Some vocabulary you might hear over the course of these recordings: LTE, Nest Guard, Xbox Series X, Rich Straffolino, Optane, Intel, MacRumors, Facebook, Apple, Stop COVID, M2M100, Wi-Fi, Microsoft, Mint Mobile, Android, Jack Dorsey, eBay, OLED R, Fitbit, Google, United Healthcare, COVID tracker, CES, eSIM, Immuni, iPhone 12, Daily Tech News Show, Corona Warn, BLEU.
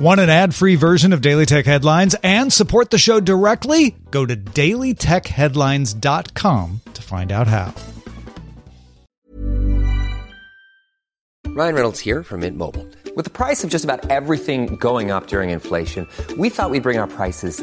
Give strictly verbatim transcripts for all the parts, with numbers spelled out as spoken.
Want an ad-free version of Daily Tech Headlines and support the show directly? Go to daily tech headlines dot com to find out how. Ryan Reynolds here from Mint Mobile. With the price of just about everything going up during inflation, we thought we'd bring our prices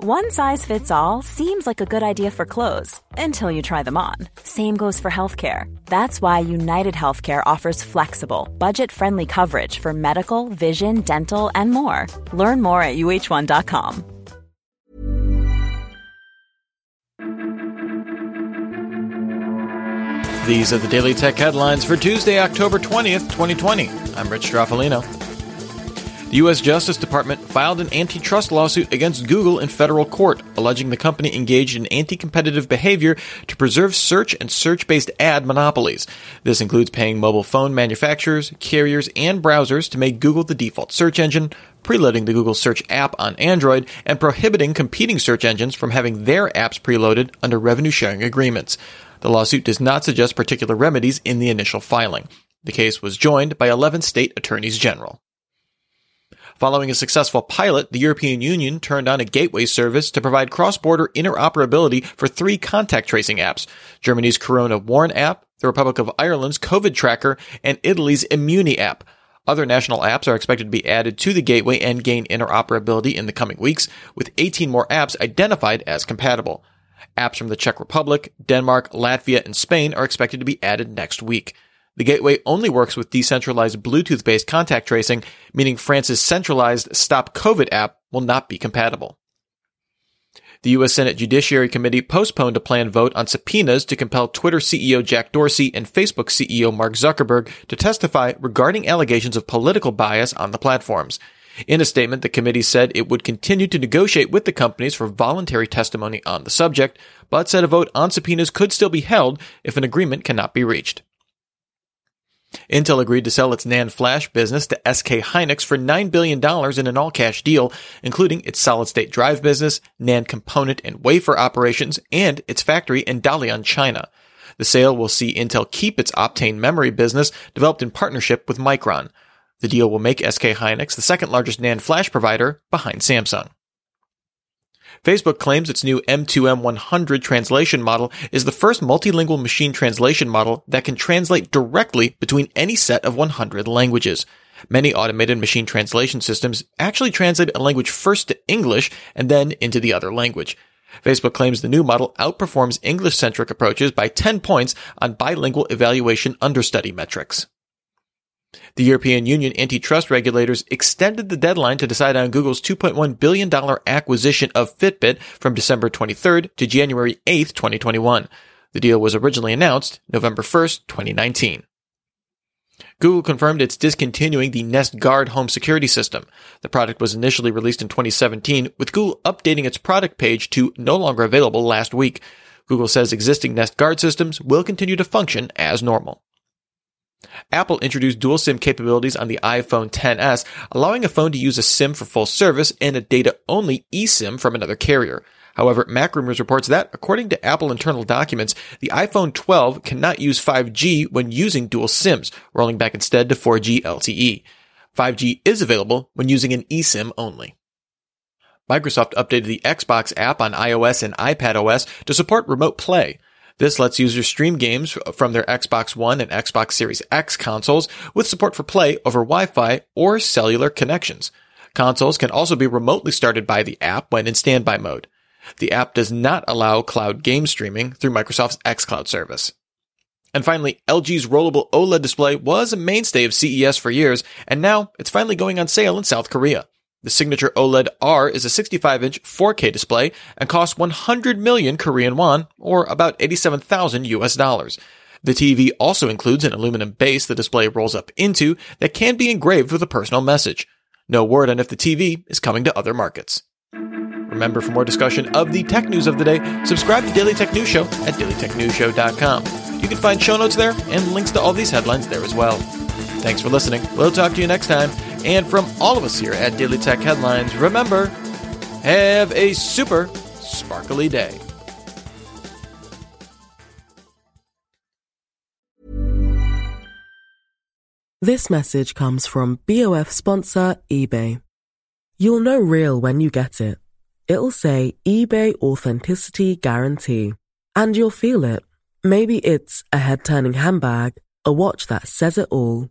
One size fits all seems like a good idea for clothes until you try them on. Same goes for healthcare. That's why United Healthcare offers flexible, budget-friendly coverage for medical, vision, dental, and more. Learn more at U H one dot com. These are the Daily Tech Headlines for Tuesday, October twentieth, twenty twenty. I'm Rich Straffolino. The U S. Justice Department filed an antitrust lawsuit against Google in federal court, alleging the company engaged in anti-competitive behavior to preserve search and search-based ad monopolies. This includes paying mobile phone manufacturers, carriers, and browsers to make Google the default search engine, preloading the Google Search app on Android, and prohibiting competing search engines from having their apps preloaded under revenue-sharing agreements. The lawsuit does not suggest particular remedies in the initial filing. The case was joined by eleven state attorneys general. Following a successful pilot, the European Union turned on a gateway service to provide cross-border interoperability for three contact tracing apps: Germany's Corona Warn app, the Republic of Ireland's COVID tracker, and Italy's Immuni app. Other national apps are expected to be added to the gateway and gain interoperability in the coming weeks, with eighteen more apps identified as compatible. Apps from the Czech Republic, Denmark, Latvia, and Spain are expected to be added next week. The gateway only works with decentralized Bluetooth-based contact tracing, meaning France's centralized Stop COVID app will not be compatible. The U S. Senate Judiciary Committee postponed a planned vote on subpoenas to compel Twitter C E O Jack Dorsey and Facebook C E O Mark Zuckerberg to testify regarding allegations of political bias on the platforms. In a statement, the committee said it would continue to negotiate with the companies for voluntary testimony on the subject, but said a vote on subpoenas could still be held if an agreement cannot be reached. Intel agreed to sell its NAND flash business to S K Hynix for nine billion dollars in an all-cash deal, including its solid-state drive business, NAND component and wafer operations, and its factory in Dalian, China. The sale will see Intel keep its Optane memory business, developed in partnership with Micron. The deal will make S K Hynix the second-largest NAND flash provider, behind Samsung. Facebook claims its new M two M one hundred translation model is the first multilingual machine translation model that can translate directly between any set of one hundred languages. Many automated machine translation systems actually translate a language first to English and then into the other language. Facebook claims the new model outperforms English-centric approaches by ten points on bilingual evaluation understudy metrics. The European Union antitrust regulators extended the deadline to decide on Google's two point one billion dollars acquisition of Fitbit from December twenty-third to January eighth, twenty twenty-one. The deal was originally announced November first, twenty nineteen. Google confirmed it's discontinuing the Nest Guard home security system. The product was initially released in twenty seventeen, with Google updating its product page to no longer available last week. Google says existing Nest Guard systems will continue to function as normal. Apple introduced dual SIM capabilities on the iPhone X S, allowing a phone to use a SIM for full service and a data-only eSIM from another carrier. However, MacRumors reports that, according to Apple internal documents, the iPhone twelve cannot use five G when using dual SIMs, rolling back instead to four G L T E. five G is available when using an eSIM only. Microsoft updated the Xbox app on iOS and iPadOS to support remote play. This lets users stream games from their Xbox One and Xbox Series X consoles with support for play over Wi-Fi or cellular connections. Consoles can also be remotely started by the app when in standby mode. The app does not allow cloud game streaming through Microsoft's xCloud service. And finally, L G's rollable OLED display was a mainstay of C E S for years, and now it's finally going on sale in South Korea. The signature OLED R is a sixty-five inch four K display and costs one hundred million Korean won, or about eighty-seven thousand U S dollars. The T V also includes an aluminum base the display rolls up into that can be engraved with a personal message. No word on if the T V is coming to other markets. Remember, for more discussion of the tech news of the day, subscribe to Daily Tech News Show at daily tech news show dot com. You can find show notes there and links to all these headlines there as well. Thanks for listening. We'll talk to you next time. And from all of us here at Daily Tech Headlines, remember, have a super sparkly day. This message comes from B O F sponsor eBay. You'll know real when you get it. It'll say eBay Authenticity Guarantee. And you'll feel it. Maybe it's a head-turning handbag, a watch that says it all,